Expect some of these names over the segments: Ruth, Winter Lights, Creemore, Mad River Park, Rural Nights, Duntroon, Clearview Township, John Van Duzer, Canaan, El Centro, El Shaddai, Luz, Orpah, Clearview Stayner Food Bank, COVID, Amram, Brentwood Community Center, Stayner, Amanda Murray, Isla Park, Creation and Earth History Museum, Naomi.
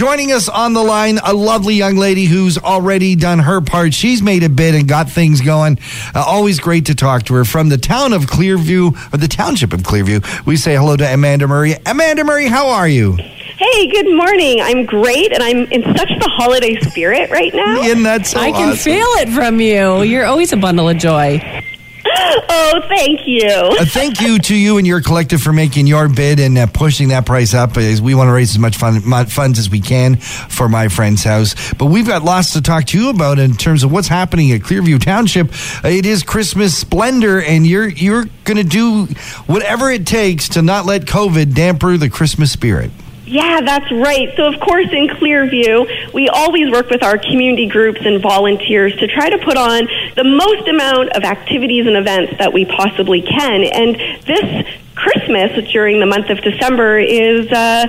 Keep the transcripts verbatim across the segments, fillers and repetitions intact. Joining us on the line, a lovely young lady who's already done her part. She's made a bid and got things going. Uh, always great to talk to her. From the town of Clearview, or the township of Clearview, we say hello to Amanda Murray. Amanda Murray, how are you? Hey, good morning. I'm great, and I'm in such the holiday spirit right now. Isn't that so I can awesome? Feel it from you. You're always a bundle of joy. Oh, thank you. uh, thank you to you and your collective for making your bid and uh, pushing that price up. As we want to raise as much fun, funds as we can for my friend's house. But we've got lots to talk to you about in terms of what's happening at Clearview Township. Uh, it is Christmas splendor, and you're you're going to do whatever it takes to not let COVID damper the Christmas spirit. Yeah, that's right. So, of course, in Clearview, we always work with our community groups and volunteers to try to put on the most amount of activities and events that we possibly can. And this Christmas, during the month of December, is... Uh,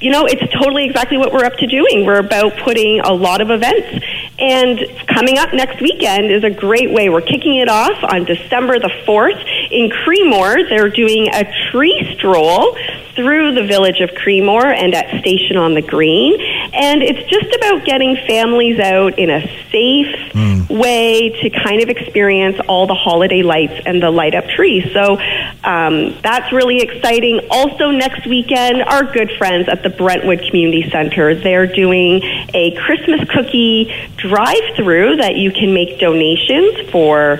You know, it's totally exactly what we're up to doing. We're about putting a lot of events. And coming up next weekend is a great way. We're kicking it off on December the fourth in Creemore. They're doing a tree stroll through the village of Creemore and at Station on the Green. And it's just about getting families out in a safe mm. way to kind of experience all the holiday lights and the light up trees. So um, that's really exciting. Also next weekend, our good friends at the Brentwood Community Center. They're doing a Christmas cookie drive-through that you can make donations for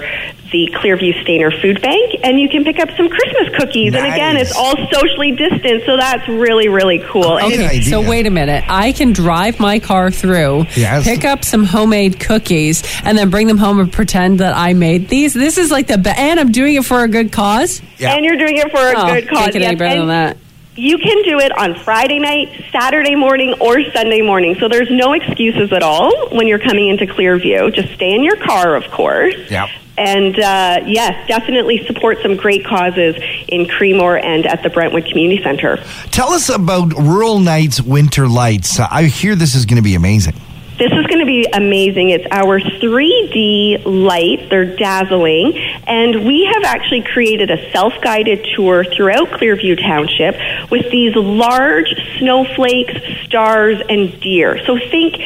the Clearview Stayner Food Bank, and you can pick up some Christmas cookies. Nice. And again, it's all socially distanced, so that's really, really cool. Okay, so wait a minute. I can drive my car through, yes. pick up some homemade cookies, and then bring them home and pretend that I made these. This is like the best, and I'm doing it for a good cause. Yeah. And you're doing it for a oh, good cause. Can't get any better yes. than that. You can do it on Friday night, Saturday morning, or Sunday morning. So there's no excuses at all when you're coming into Clearview. Just stay in your car, of course. Yep. And, uh, yes, definitely support some great causes in Creemore and at the Brentwood Community Center. Tell us about Rural Nights, Winter Lights. Uh, I hear this is going to be amazing. This is going to be amazing. It's our three D light. They're dazzling. And we have actually created a self-guided tour throughout Clearview Township with these large snowflakes, stars, and deer. So think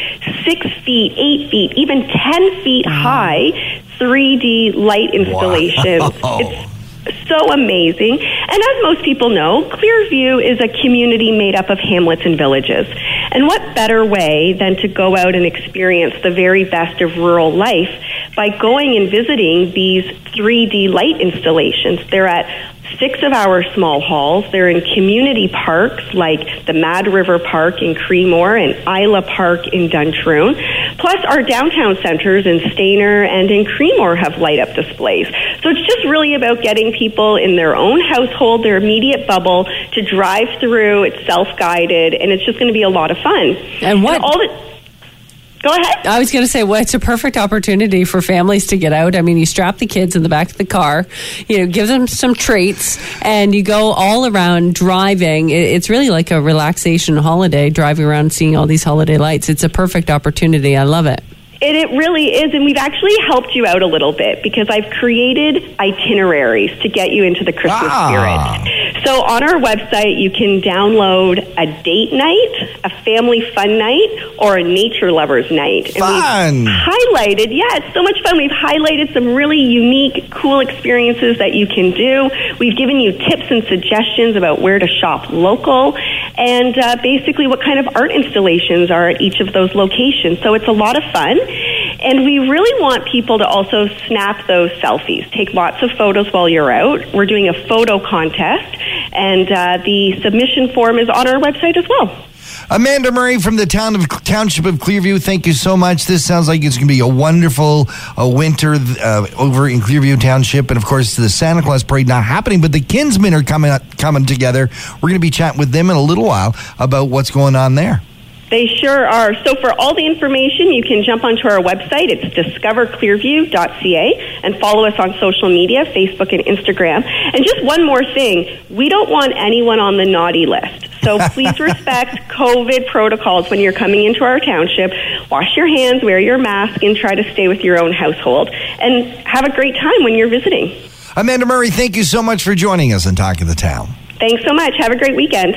six feet, eight feet, even ten feet high three D light installation. Wow. It's so amazing. And as most people know, Clearview is a community made up of hamlets and villages. And what better way than to go out and experience the very best of rural life by going and visiting these three D light installations? They're at six of our small halls. They're in community parks like the Mad River Park in Creemore and Isla Park in Duntroon. Plus, our downtown centers in Stayner and in Creemore have light-up displays. So it's just really about getting people in their own household, their immediate bubble, to drive through. It's self-guided, and it's just going to be a lot of fun. And what... And all the- Go ahead. I was going to say, well, it's a perfect opportunity for families to get out. I mean, you strap the kids in the back of the car, you know, give them some treats, and you go all around driving. It's really like a relaxation holiday, driving around seeing all these holiday lights. It's a perfect opportunity. I love it. It, it really is, and we've actually helped you out a little bit because I've created itineraries to get you into the Christmas ah. spirit. So on our website, you can download a date night, a family fun night, or a nature lovers night. Fun! And we've highlighted, yeah, it's so much fun. We've highlighted some really unique, cool experiences that you can do. We've given you tips and suggestions about where to shop local and uh, basically what kind of art installations are at each of those locations. So it's a lot of fun. And we really want people to also snap those selfies. Take lots of photos while you're out. We're doing a photo contest, and uh, the submission form is on our website as well. Amanda Murray from the town of Township of Clearview, thank you so much. This sounds like it's going to be a wonderful uh, winter uh, over in Clearview Township. And, of course, the Santa Claus parade not happening, but the Kinsmen are coming coming together. We're going to be chatting with them in a little while about what's going on there. They sure are. So for all the information, you can jump onto our website. It's discover clearview dot c a and follow us on social media, Facebook and Instagram. And just one more thing, we don't want anyone on the naughty list. So please respect COVID protocols when you're coming into our township. Wash your hands, wear your mask, and try to stay with your own household. And have a great time when you're visiting. Amanda Murray, thank you so much for joining us and talking to the town. Thanks so much. Have a great weekend.